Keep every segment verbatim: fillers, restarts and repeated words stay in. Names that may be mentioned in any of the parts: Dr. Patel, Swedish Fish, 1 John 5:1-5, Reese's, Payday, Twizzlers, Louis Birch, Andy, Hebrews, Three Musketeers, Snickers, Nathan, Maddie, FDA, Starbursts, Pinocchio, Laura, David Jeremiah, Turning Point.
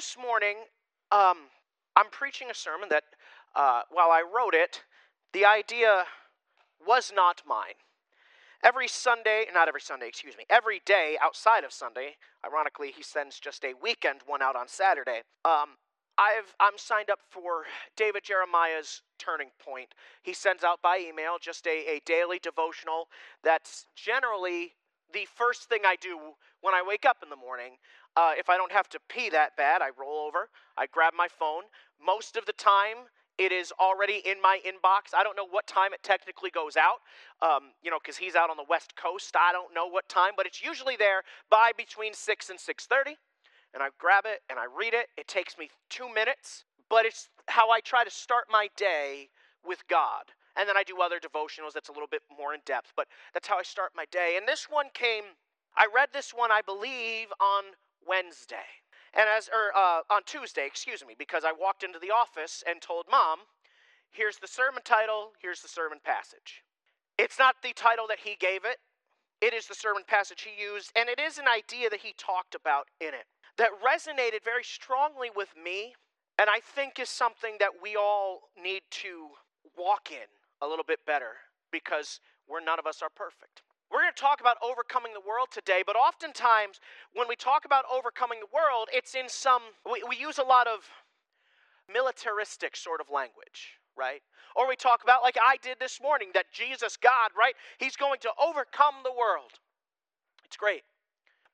this morning, um, I'm preaching a sermon that, uh, while I wrote it, the idea was not mine. Every Sunday, not every Sunday, excuse me, every day outside of Sunday, ironically, he sends just a weekend one out on Saturday, um, I've, I'm signed up for David Jeremiah's Turning Point. He sends out by email just a, a daily devotional that's generally the first thing I do when I wake up in the morning. Uh, if I don't have to pee that bad, I roll over, I grab my phone. Most of the time, it is already in my inbox. I don't know what time it technically goes out, um, you know, because he's out on the West Coast. I don't know what time, but it's usually there by between six and six thirty. And I grab it and I read it. It takes me two minutes, but it's how I try to start my day with God. And then I do other devotionals that's a little bit more in depth, but that's how I start my day. And this one came, I read this one, I believe, on Wednesday. And as, or uh, on Tuesday, excuse me, because I walked into the office and told Mom, here's the sermon title, here's the sermon passage. It's not the title that he gave it. It is the sermon passage he used, and it is an idea that he talked about in it that resonated very strongly with me, and I think is something that we all need to walk in a little bit better, because we're none of us are perfect. We're going to talk about overcoming the world today, but oftentimes when we talk about overcoming the world, it's in some, we, we use a lot of militaristic sort of language, right? Or we talk about, like I did this morning, that Jesus, God, right? He's going to overcome the world. It's great.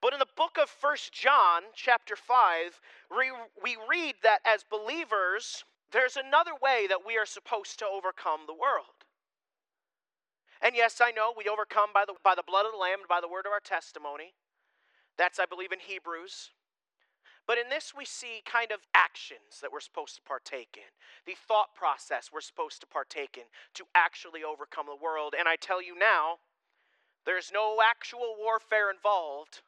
But in the book of First John, chapter five, we, we read that as believers, there's another way that we are supposed to overcome the world. And yes, I know we overcome by the, by the blood of the Lamb and by the word of our testimony. That's, I believe, in Hebrews. But in this we see kind of actions that we're supposed to partake in, the thought process we're supposed to partake in to actually overcome the world. And I tell you now, there's no actual warfare involved.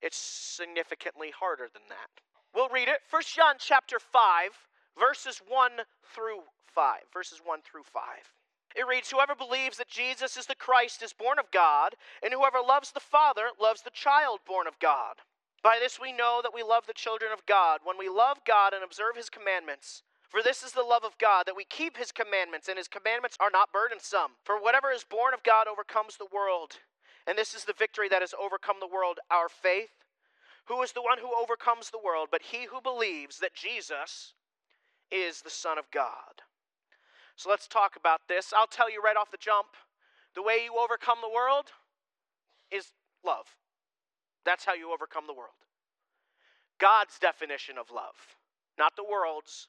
It's significantly harder than that. We'll read it. First John chapter five, verses one through five. Verses one through five. It reads, whoever believes that Jesus is the Christ is born of God, and whoever loves the Father loves the child born of God. By this we know that we love the children of God, when we love God and observe his commandments. For this is the love of God, that we keep his commandments, and his commandments are not burdensome. For whatever is born of God overcomes the world. And this is the victory that has overcome the world, our faith. Who is the one who overcomes the world, but he who believes that Jesus is the Son of God? So let's talk about this. I'll tell you right off the jump, the way you overcome the world is love. That's how you overcome the world. God's definition of love, not the world's,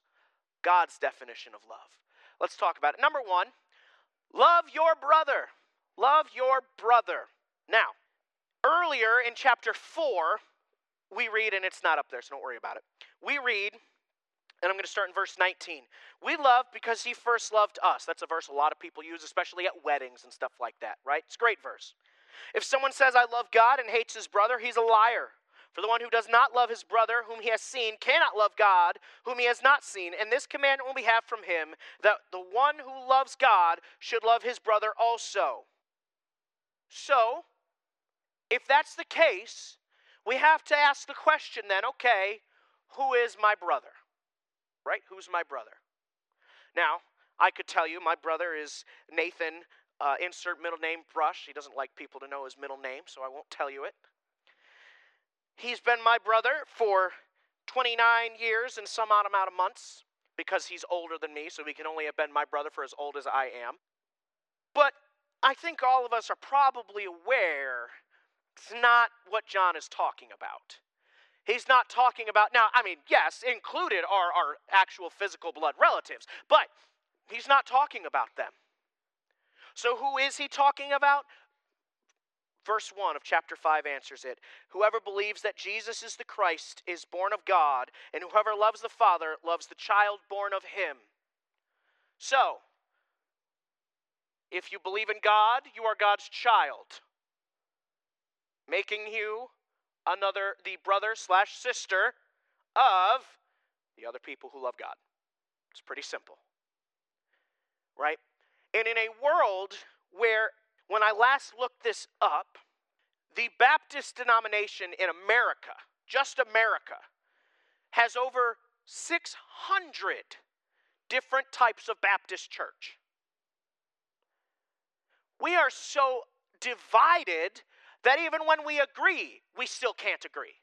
God's definition of love. Let's talk about it. Number one, love your brother. Love your brother. Now, earlier in chapter four, we read, and it's not up there, so don't worry about it. We read, and I'm going to start in verse nineteen. We love because he first loved us. That's a verse a lot of people use, especially at weddings and stuff like that, right? It's a great verse. If someone says, I love God and hates his brother, he's a liar. For the one who does not love his brother whom he has seen cannot love God whom he has not seen. And this commandment we have from him, that the one who loves God should love his brother also. So, if that's the case, we have to ask the question then, okay, who is my brother? Right? Who's my brother? Now, I could tell you my brother is Nathan, uh, insert middle name Brush. He doesn't like people to know his middle name, so I won't tell you it. He's been my brother for twenty-nine years and some odd amount of months, because he's older than me, so he can only have been my brother for as old as I am. But I think all of us are probably aware it's not what John is talking about. He's not talking about, now, I mean, yes, included are our actual physical blood relatives, but he's not talking about them. So who is he talking about? Verse one of chapter five answers it. Whoever believes that Jesus is the Christ is born of God, and whoever loves the Father loves the child born of him. So, if you believe in God, you are God's child, making you another, the brother slash sister of the other people who love God. It's pretty simple, right? And in a world where, when I last looked this up, the Baptist denomination in America, just America, has over six hundred different types of Baptist church. We are so divided that even when we agree, we still can't agree.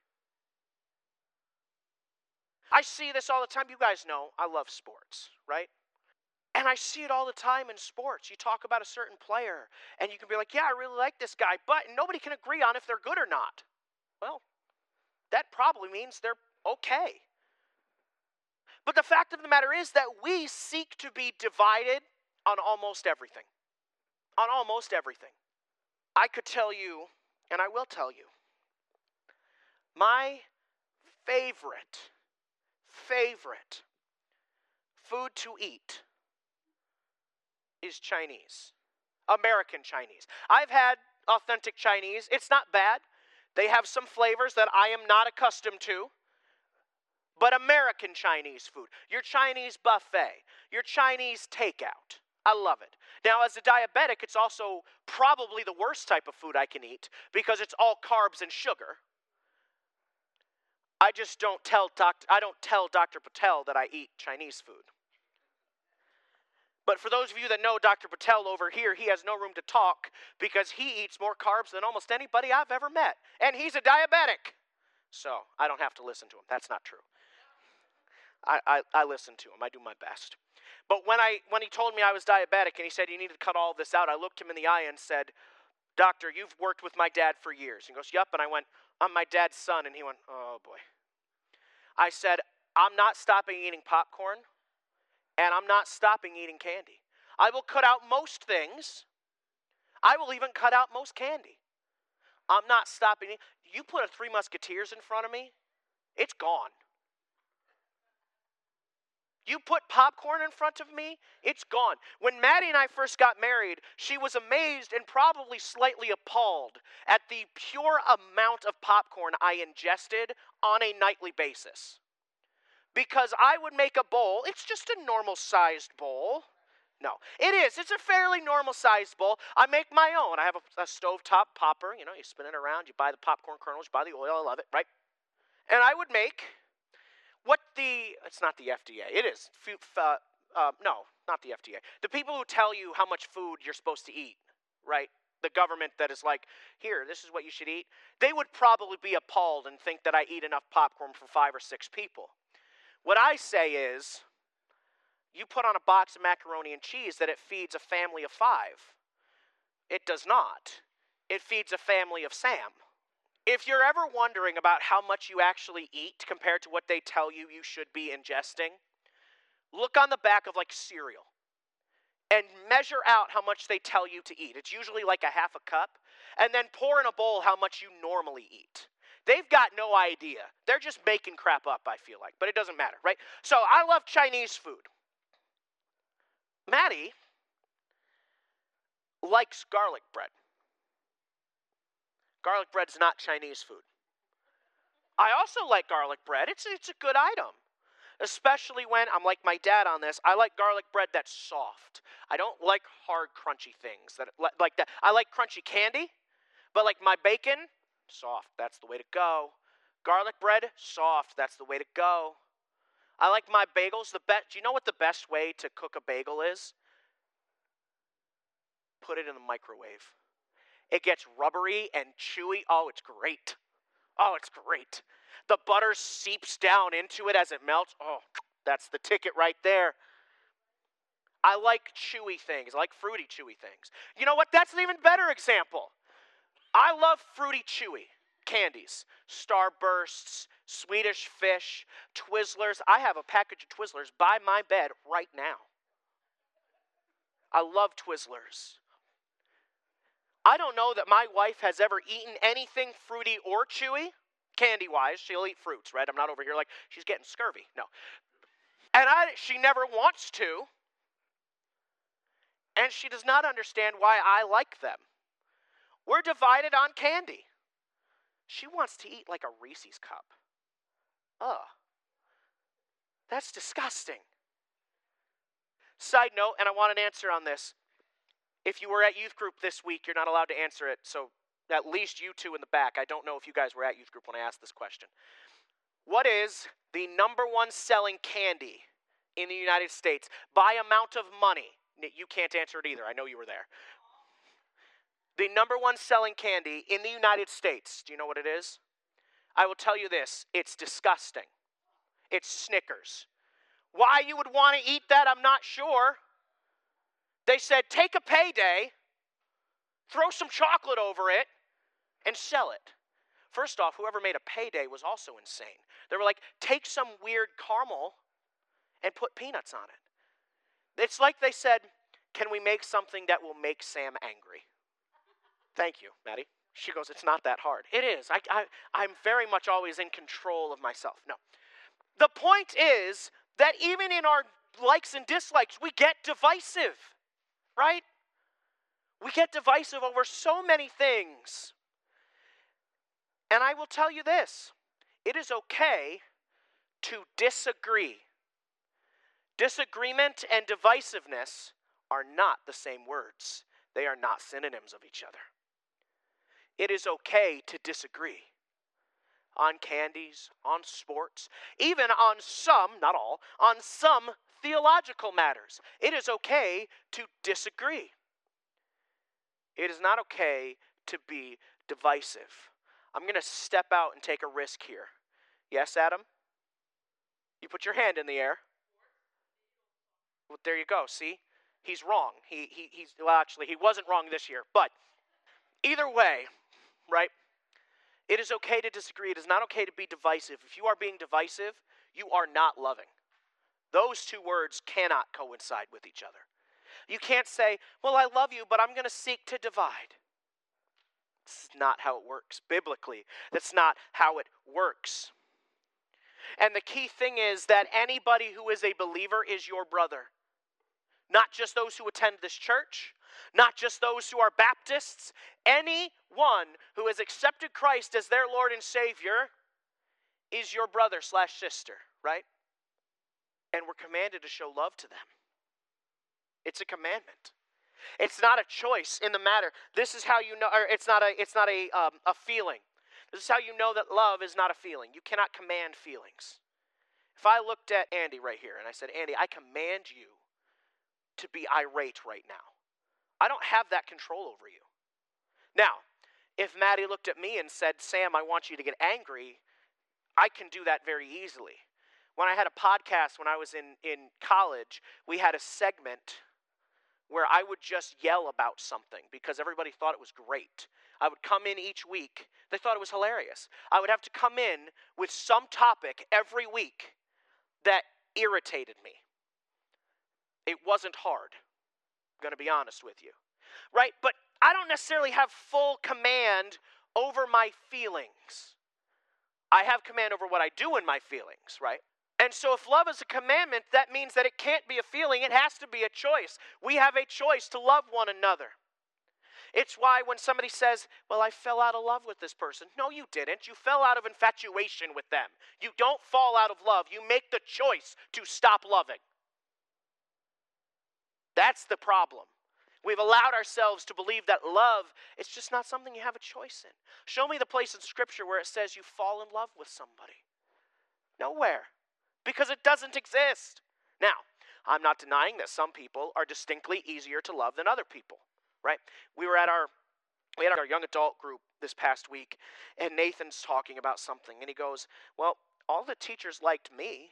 I see this all the time. You guys know I love sports, right? And I see it all the time in sports. You talk about a certain player, and you can be like, yeah, I really like this guy, but nobody can agree on if they're good or not. Well, that probably means they're okay. But the fact of the matter is that we seek to be divided on almost everything. On almost everything. I could tell you, and I will tell you, my favorite, favorite food to eat is Chinese. American Chinese. I've had authentic Chinese. It's not bad. They have some flavors that I am not accustomed to. But American Chinese food, your Chinese buffet, your Chinese takeout, I love it. Now, as a diabetic, it's also probably the worst type of food I can eat because it's all carbs and sugar. I just don't tell Doctor I don't tell Doctor Patel that I eat Chinese food. But for those of you that know Doctor Patel over here, he has no room to talk because he eats more carbs than almost anybody I've ever met. And he's a diabetic. So I don't have to listen to him. That's not true. I, I, I listen to him. I do my best. But when I when he told me I was diabetic and he said, you need to cut all this out, I looked him in the eye and said, Doctor, you've worked with my dad for years. He goes, yep. And I went, I'm my dad's son. And he went, oh, boy. I said, I'm not stopping eating popcorn, and I'm not stopping eating candy. I will cut out most things. I will even cut out most candy. I'm not stopping. You put a Three Musketeers in front of me, it's gone. You put popcorn in front of me, it's gone. When Maddie and I first got married, she was amazed and probably slightly appalled at the pure amount of popcorn I ingested on a nightly basis. Because I would make a bowl, it's just a normal-sized bowl. No, it is. It's a fairly normal-sized bowl. I make my own. I have a, a stovetop popper. You know, you spin it around. You buy the popcorn kernels. You buy the oil. I love it, right? And I would make what the, it's not the F D A. It is. Uh, uh, no, not the F D A. The people who tell you how much food you're supposed to eat, right? The government that is like, here, this is what you should eat. They would probably be appalled and think that I eat enough popcorn for five or six people. What I say is, you put on a box of macaroni and cheese that it feeds a family of five. It does not. It feeds a family of Sam. If you're ever wondering about how much you actually eat compared to what they tell you you should be ingesting, look on the back of like cereal and measure out how much they tell you to eat. It's usually like a half a cup, and then pour in a bowl how much you normally eat. They've got no idea. They're just making crap up, I feel like, but it doesn't matter, right? So I love Chinese food. Maddie likes garlic bread. Garlic bread's not Chinese food. I also like garlic bread. It's, it's a good item, especially when I'm like my dad on this. I like garlic bread that's soft. I don't like hard, crunchy things that like that. I like crunchy candy, but like my bacon, soft. That's the way to go. Garlic bread, soft. That's the way to go. I like my bagels the best. Do you know what the best way to cook a bagel is? Put it in the microwave. It gets rubbery and chewy. Oh, it's great. Oh, it's great. The butter seeps down into it as it melts. Oh, that's the ticket right there. I like chewy things. I like fruity, chewy things. You know what? That's an even better example. I love fruity, chewy candies. Starbursts, Swedish Fish, Twizzlers. I have a package of Twizzlers by my bed right now. I love Twizzlers. I don't know that my wife has ever eaten anything fruity or chewy. Candy-wise, she'll eat fruits, right? I'm not over here like, she's getting scurvy. No. And I, she never wants to. And she does not understand why I like them. We're divided on candy. She wants to eat like a Reese's cup. Ugh. That's disgusting. Side note, and I want an answer on this. If you were at youth group this week, you're not allowed to answer it, so at least you two in the back. I don't know if you guys were at youth group when I asked this question. What is the number one selling candy in the United States by amount of money. You can't answer it either. I know you were there. The number one selling candy in the United States. Do you know what it is? I will tell you this. It's disgusting. It's Snickers. Why you would want to eat that, I'm not sure. They said, take a payday, throw some chocolate over it, and sell it. First off, whoever made a payday was also insane. They were like, take some weird caramel and put peanuts on it. It's like they said, can we make something that will make Sam angry? Thank you, Maddie. She goes, it's not that hard. It is. I, I, I'm very much always in control of myself. No. The point is that even in our likes and dislikes, we get divisive, right? We get divisive over so many things. And I will tell you this. It is okay to disagree. Disagreement and divisiveness are not the same words. They are not synonyms of each other. It is okay to disagree on candies, on sports, even on some, not all, on some theological matters. It is okay to disagree. It is not okay to be divisive. I'm going to step out and take a risk here. Yes, Adam? You put your hand in the air. Well, there you go, see? He's wrong. He, he, he's, well, actually, he wasn't wrong this year. But either way, right, it is okay to disagree. It is not okay to be divisive. If you are being divisive, you are not loving. Those two words cannot coincide with each other. You can't say, well, I love you, but I'm going to seek to divide. This is not how it works biblically. That's not how it works. And the key thing is that anybody who is a believer is your brother. Not just those who attend this church, not just those who are Baptists. Anyone who has accepted Christ as their Lord and Savior is your brother slash sister, right? And we're commanded to show love to them. It's a commandment. It's not a choice in the matter. This is how you know, or it's not a, it's not a, um, a feeling. This is how you know that love is not a feeling. You cannot command feelings. If I looked at Andy right here and I said, Andy, I command you to be irate right now. I don't have that control over you. Now, if Maddie looked at me and said, Sam, I want you to get angry, I can do that very easily. When I had a podcast when I was in, in college, we had a segment where I would just yell about something because everybody thought it was great. I would come in each week. They thought it was hilarious. I would have to come in with some topic every week that irritated me. It wasn't hard, I'm going to be honest with you, right? But I don't necessarily have full command over my feelings. I have command over what I do in my feelings, right? And so if love is a commandment, that means that it can't be a feeling. It has to be a choice. We have a choice to love one another. It's why when somebody says, well, I fell out of love with this person. No, you didn't. You fell out of infatuation with them. You don't fall out of love. You make the choice to stop loving. That's the problem. We've allowed ourselves to believe that love, it's just not something you have a choice in. Show me the place in Scripture where it says you fall in love with somebody. Nowhere. Because it doesn't exist. Now, I'm not denying that some people are distinctly easier to love than other people, right? We were at our, we had our young adult group this past week, and Nathan's talking about something, and he goes, well, all the teachers liked me.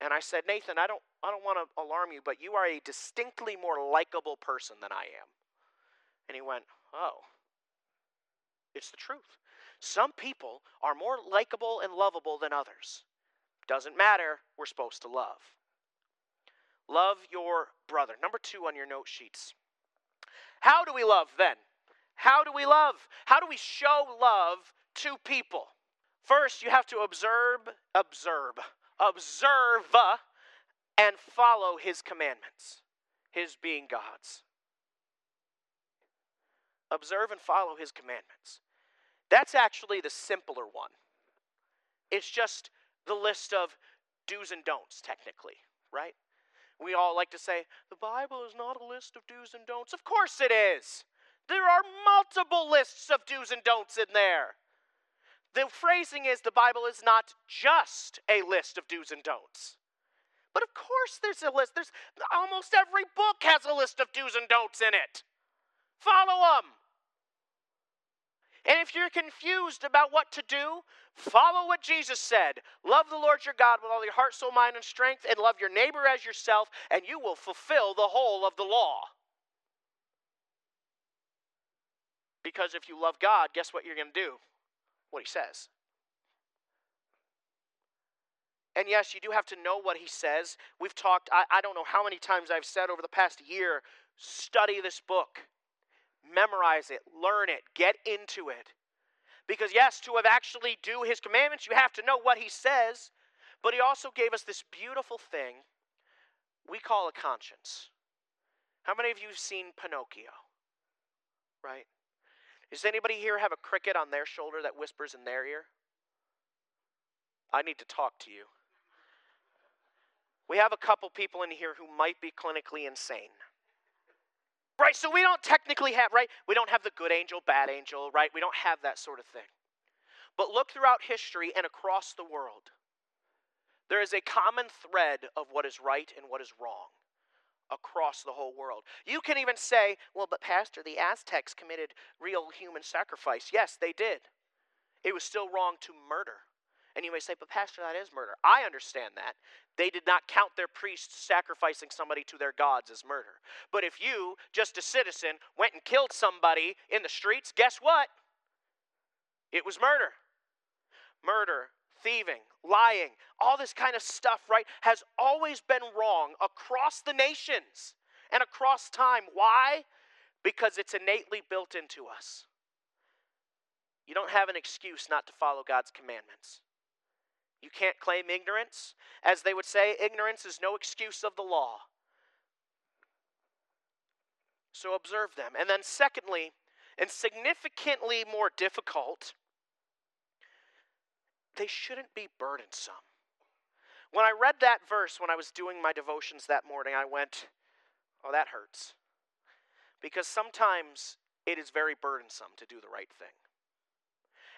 And I said, Nathan, I don't, I don't want to alarm you, but you are a distinctly more likable person than I am. And he went, oh, it's the truth. Some people are more likable and lovable than others. Doesn't matter. We're supposed to love. Love your brother. Number two on your note sheets. How do we love then? How do we love? How do we show love to people? First, you have to observe, observe. Observe and follow his commandments, his being God's. Observe and follow his commandments. That's actually the simpler one. It's just the list of do's and don'ts, technically, right? We all like to say, the Bible is not a list of do's and don'ts. Of course it is. There are multiple lists of do's and don'ts in there. The phrasing is the Bible is not just a list of do's and don'ts. But of course there's a list. There's almost every book has a list of do's and don'ts in it. Follow them. And if you're confused about what to do, follow what Jesus said. Love the Lord your God with all your heart, soul, mind, and strength, and love your neighbor as yourself, and you will fulfill the whole of the law. Because if you love God, guess what you're going to do? What he says. And yes, you do have to know what he says. We've talked, I, I don't know how many times I've said over the past year, study this book. Memorize it, learn it, get into it. Because yes, to have actually do his commandments, you have to know what he says. But he also gave us this beautiful thing we call a conscience. How many of you have seen Pinocchio? Right? Does anybody here have a cricket on their shoulder that whispers in their ear? I need to talk to you. We have a couple people in here who might be clinically insane. Right, so we don't technically have, right? We don't have the good angel, bad angel, right? We don't have that sort of thing. But look throughout history and across the world. There is a common thread of what is right and what is wrong across the whole world. You can even say, well, but Pastor, the Aztecs committed real human sacrifice. Yes, they did. It was still wrong to murder. And you may say, but Pastor, that is murder. I understand that. They did not count their priests sacrificing somebody to their gods as murder. But if you, just a citizen, went and killed somebody in the streets, guess what? It was murder. Murder, thieving, lying, all this kind of stuff, right, has always been wrong across the nations and across time. Why? Because it's innately built into us. You don't have an excuse not to follow God's commandments. You can't claim ignorance. As they would say, ignorance is no excuse of the law. So observe them. And then secondly, and significantly more difficult, they shouldn't be burdensome. When I read that verse, when I was doing my devotions that morning, I went, oh, that hurts. Because sometimes it is very burdensome to do the right thing.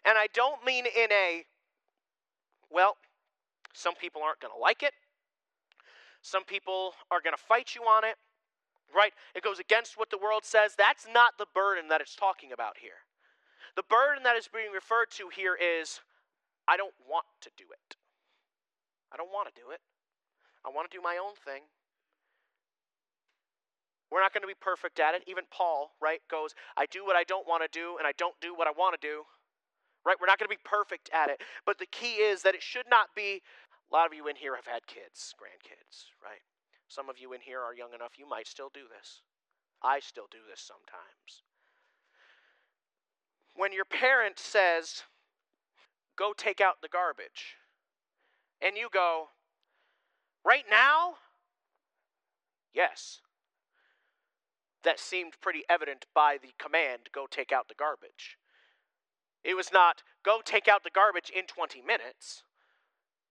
And I don't mean in a, well, some people aren't going to like it. Some people are going to fight you on it, right? It goes against what the world says. That's not the burden that it's talking about here. The burden that is being referred to here is, I don't want to do it. I don't want to do it. I want to do my own thing. We're not going to be perfect at it. Even Paul, right, goes, I do what I don't want to do, and I don't do what I want to do. Right? We're not going to be perfect at it. But the key is that it should not be, a lot of you in here have had kids, grandkids, right? Some of you in here are young enough, you might still do this. I still do this sometimes. When your parent says, go take out the garbage, and you go, right now? Yes. That seemed pretty evident by the command, go take out the garbage. It was not, go take out the garbage in twenty minutes.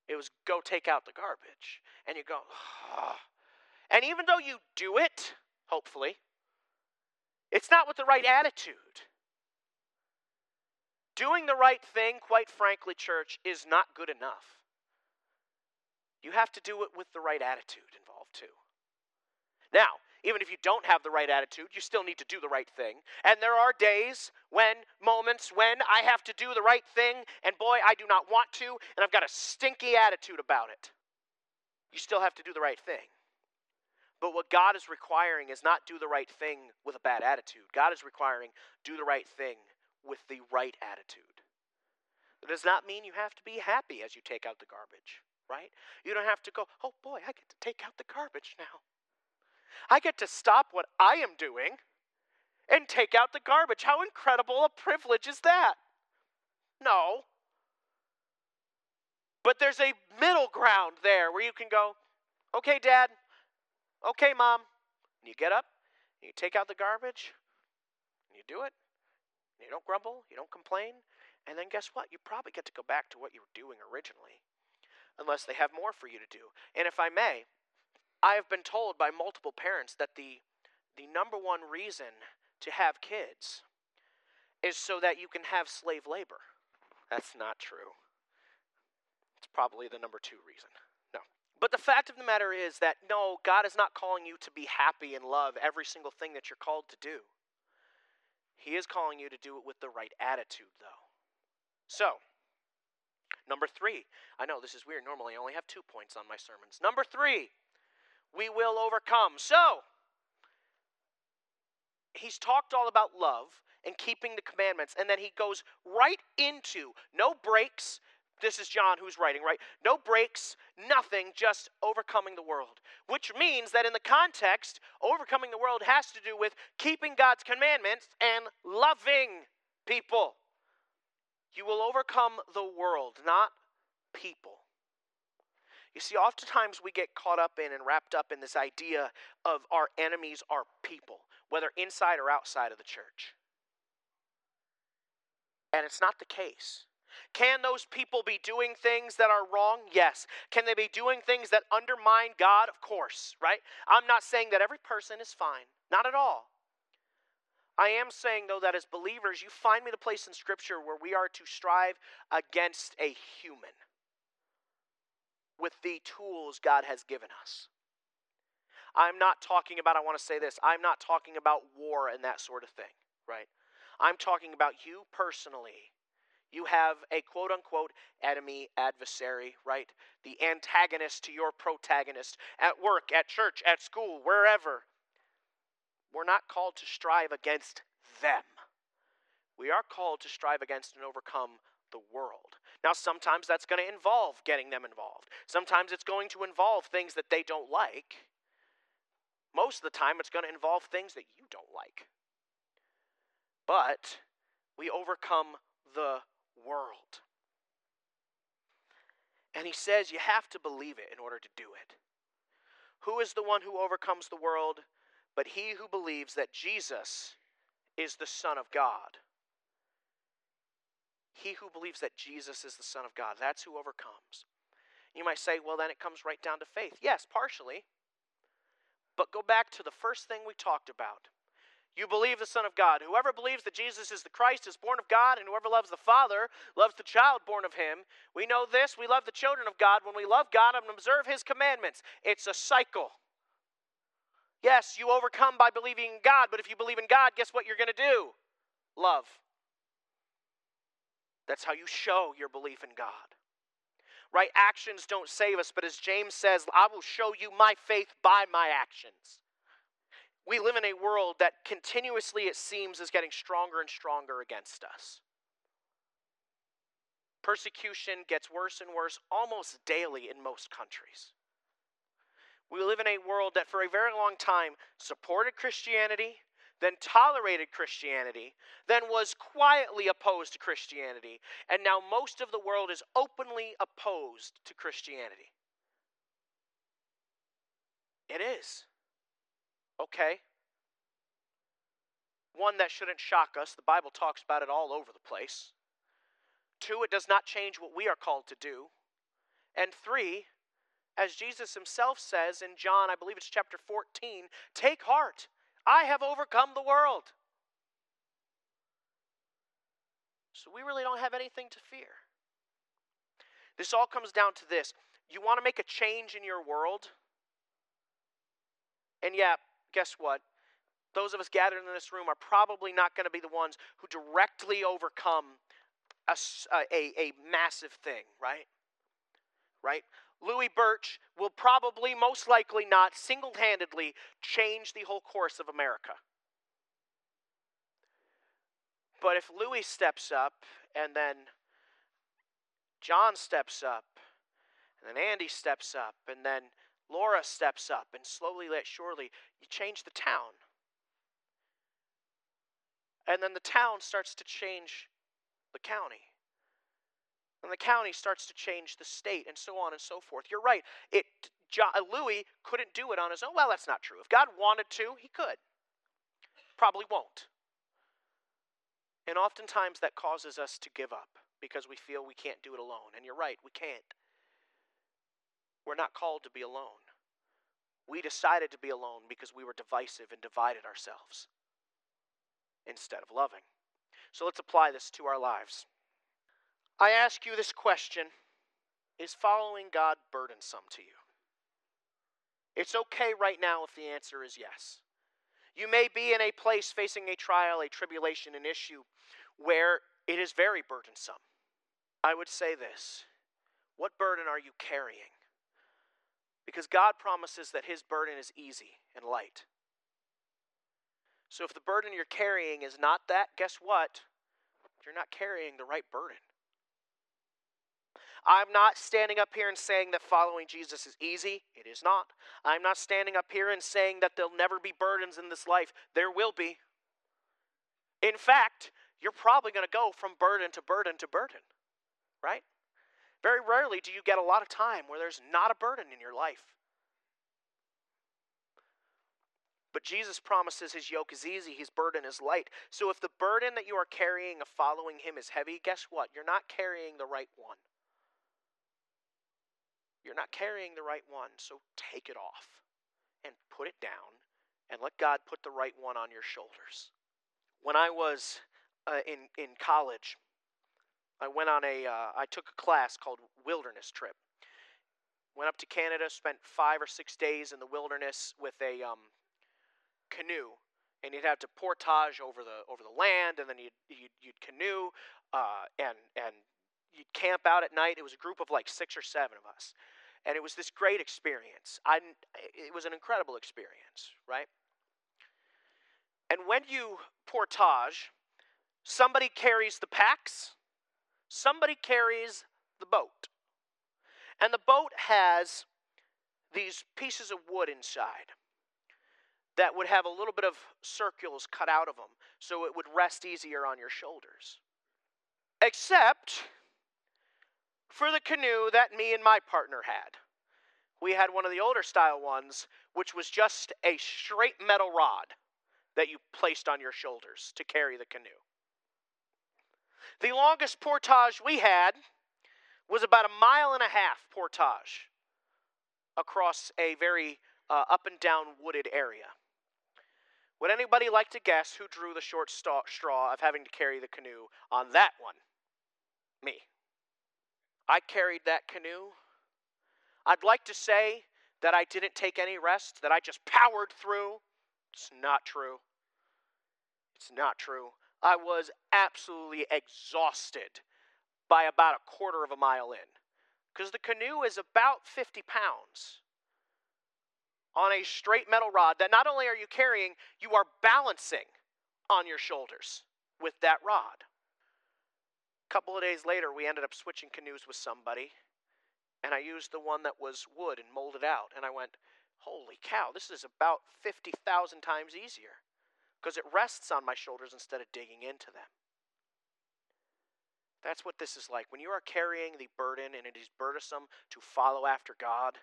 It was, go take out the garbage. And you go, oh. And even though you do it, hopefully, it's not with the right attitude. Doing the right thing, quite frankly, church, is not good enough. You have to do it with the right attitude involved, too. Now, even if you don't have the right attitude, you still need to do the right thing. And there are days when, moments when I have to do the right thing, and boy, I do not want to, and I've got a stinky attitude about it. You still have to do the right thing. But what God is requiring is not do the right thing with a bad attitude. God is requiring do the right thing with the right attitude. That does not mean you have to be happy as you take out the garbage, right? You don't have to go, oh boy, I get to take out the garbage now. I get to stop what I am doing and take out the garbage. How incredible a privilege is that? No. But there's a middle ground there where you can go, okay, Dad, okay, Mom. And you get up, and you take out the garbage, and you do it, and you don't grumble, you don't complain, and then guess what? You probably get to go back to what you were doing originally, unless they have more for you to do. And if I may, I have been told by multiple parents that the, the number one reason to have kids is so that you can have slave labor. That's not true. It's probably the number two reason. No. But the fact of the matter is that, no, God is not calling you to be happy and love every single thing that you're called to do. He is calling you to do it with the right attitude, though. So, number three. I know, this is weird. Normally, I only have two points on my sermons. Number three, we will overcome. So, he's talked all about love and keeping the commandments, and then he goes right into no breaks. This is John who's writing, right? No breaks, nothing, just overcoming the world, which means that in the context, overcoming the world has to do with keeping God's commandments and loving people. You will overcome the world, not people. You see, oftentimes we get caught up in and wrapped up in this idea of our enemies are people, whether inside or outside of the church. And it's not the case. Can those people be doing things that are wrong? Yes. Can they be doing things that undermine God? Of course, right? I'm not saying that every person is fine. Not at all. I am saying, though, that as believers, you find me the place in Scripture where we are to strive against a human with the tools God has given us. I'm not talking about, I want to say this, I'm not talking about war and that sort of thing, right? I'm talking about you personally. You have a quote-unquote enemy, adversary, right? The antagonist to your protagonist at work, at church, at school, wherever. We're not called to strive against them. We are called to strive against and overcome the world. Now, sometimes that's going to involve getting them involved. Sometimes it's going to involve things that they don't like. Most of the time, it's going to involve things that you don't like. But we overcome the world. And he says you have to believe it in order to do it. Who is the one who overcomes the world but he who believes that Jesus is the Son of God? He who believes that Jesus is the Son of God, that's who overcomes. You might say, well, then it comes right down to faith. Yes, partially. But go back to the first thing we talked about. You believe the Son of God. Whoever believes that Jesus is the Christ is born of God, and whoever loves the Father loves the child born of him. We know this. We love the children of God when we love God and observe his commandments. It's a cycle. Yes, you overcome by believing in God, but if you believe in God, guess what you're going to do? Love. That's how you show your belief in God. Right? Actions don't save us, but as James says, I will show you my faith by my actions. We live in a world that continuously, it seems, is getting stronger and stronger against us. Persecution gets worse and worse almost daily in most countries. We live in a world that for a very long time supported Christianity, then tolerated Christianity, then was quietly opposed to Christianity, and now most of the world is openly opposed to Christianity. It is. Okay. One, that shouldn't shock us. The Bible talks about it all over the place. Two, it does not change what we are called to do. And three, as Jesus himself says in John, I believe it's chapter fourteen, take heart, I have overcome the world. So we really don't have anything to fear. This all comes down to this. You want to make a change in your world? And yeah, guess what? Those of us gathered in this room are probably not going to be the ones who directly overcome a, a, a massive thing, right? Right? Louis Birch will probably, most likely not, single-handedly change the whole course of America. But if Louis steps up, and then John steps up, and then Andy steps up, and then Laura steps up, and slowly but surely, you change the town. And then the town starts to change the county. And the county starts to change the state, and so on and so forth. You're right. It John, Louis couldn't do it on his own. Well, that's not true. If God wanted to, he could. Probably won't. And oftentimes that causes us to give up because we feel we can't do it alone. And you're right, we can't. We're not called to be alone. We decided to be alone because we were divisive and divided ourselves instead of loving. So let's apply this to our lives. I ask you this question. Is following God burdensome to you? It's okay right now if the answer is yes. You may be in a place facing a trial, a tribulation, an issue where it is very burdensome. I would say this. What burden are you carrying? Because God promises that his burden is easy and light. So if the burden you're carrying is not that, guess what? You're not carrying the right burden. I'm not standing up here and saying that following Jesus is easy. It is not. I'm not standing up here and saying that there'll never be burdens in this life. There will be. In fact, you're probably going to go from burden to burden to burden, right? Very rarely do you get a lot of time where there's not a burden in your life. But Jesus promises his yoke is easy, his burden is light. So if the burden that you are carrying of following him is heavy, guess what? You're not carrying the right one. You're not carrying the right one, so take it off and put it down and let God put the right one on your shoulders. When I was uh, in, in college, I went on a, uh, I took a class called Wilderness Trip. Went up to Canada, spent five or six days in the wilderness with a um, canoe, and you'd have to portage over the over the land, and then you'd you'd, you'd canoe, uh, and and you'd camp out at night. It was a group of like six or seven of us, and it was this great experience. I it was an incredible experience, right? And when you portage, somebody carries the packs. Somebody carries the boat, and the boat has these pieces of wood inside that would have a little bit of circles cut out of them, so it would rest easier on your shoulders. Except for the canoe that me and my partner had. We had one of the older style ones, which was just a straight metal rod that you placed on your shoulders to carry the canoe. The longest portage we had was about a mile and a half portage across a very uh, up and down wooded area. Would anybody like to guess who drew the short st- straw of having to carry the canoe on that one? Me. I carried that canoe. I'd like to say that I didn't take any rest, that I just powered through. It's not true. It's not true. I was absolutely exhausted by about a quarter of a mile in, because the canoe is about fifty pounds on a straight metal rod that not only are you carrying, you are balancing on your shoulders with that rod. A couple of days later, we ended up switching canoes with somebody, and I used the one that was wood and molded out, and I went, holy cow, this is about fifty thousand times easier, because it rests on my shoulders instead of digging into them. That's what this is like. When you are carrying the burden and it is burdensome to follow after God,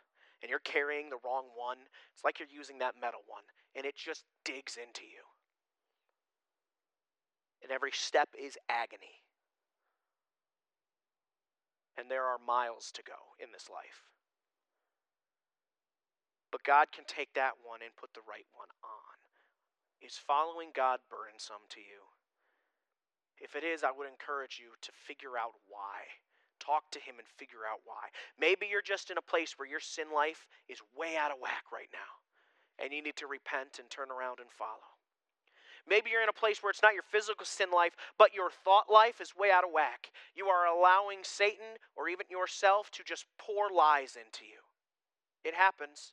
and you're carrying the wrong one, it's like you're using that metal one, and it just digs into you. And every step is agony. And there are miles to go in this life. But God can take that one and put the right one on. Is following God burdensome to you? If it is, I would encourage you to figure out why. Talk to him and figure out why. Maybe you're just in a place where your sin life is way out of whack right now, and you need to repent and turn around and follow. Maybe you're in a place where it's not your physical sin life, but your thought life is way out of whack. You are allowing Satan or even yourself to just pour lies into you. It happens.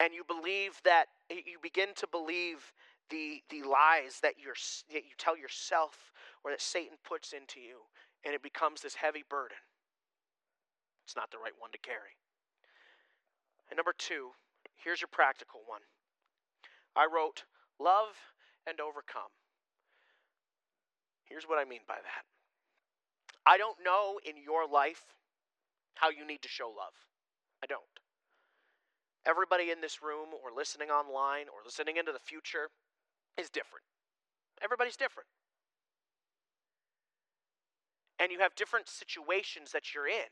And you believe that, you begin to believe the the lies that, you're, that you tell yourself or that Satan puts into you, and it becomes this heavy burden. It's not the right one to carry. And number two, here's your practical one. I wrote, love and overcome. Here's what I mean by that. I don't know in your life how you need to show love. I don't. Everybody in this room or listening online or listening into the future is different. Everybody's different. And you have different situations that you're in,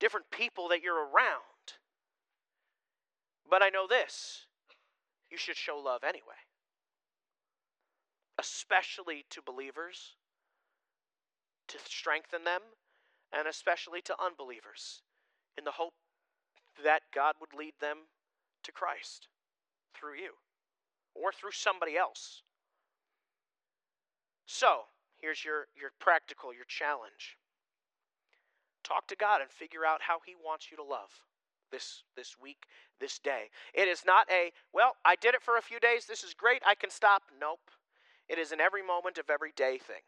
different people that you're around. But I know this, you should show love anyway, especially to believers, to strengthen them, and especially to unbelievers, in the hope that God would lead them to Christ through you or through somebody else. So, here's your, your practical, your challenge. Talk to God and figure out how he wants you to love this, this week, this day. It is not a, well, I did it for a few days, this is great, I can stop. Nope. It is an every moment of every day thing.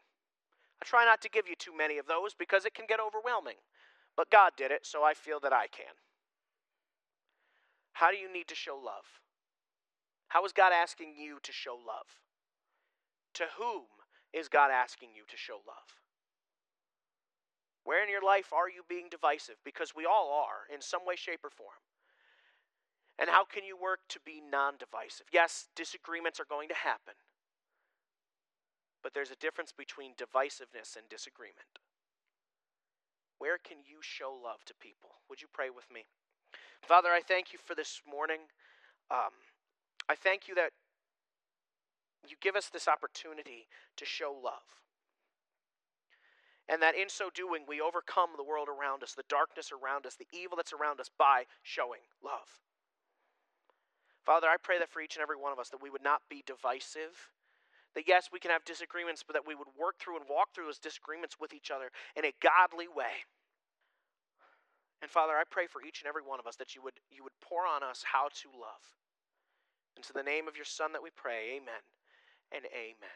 I try not to give you too many of those because it can get overwhelming. But God did it, so I feel that I can. How do you need to show love? How is God asking you to show love? To whom is God asking you to show love? Where in your life are you being divisive? Because we all are, in some way, shape, or form. And how can you work to be non-divisive? Yes, disagreements are going to happen. But there's a difference between divisiveness and disagreement. Where can you show love to people? Would you pray with me? Father, I thank you for this morning. Um, I thank you that you give us this opportunity to show love. And that in so doing, we overcome the world around us, the darkness around us, the evil that's around us by showing love. Father, I pray that for each and every one of us, that we would not be divisive. That yes, we can have disagreements, but that we would work through and walk through those disagreements with each other in a godly way. And Father, I pray for each and every one of us that you would, you would pour on us how to love. And to the name of your Son that we pray, amen and amen.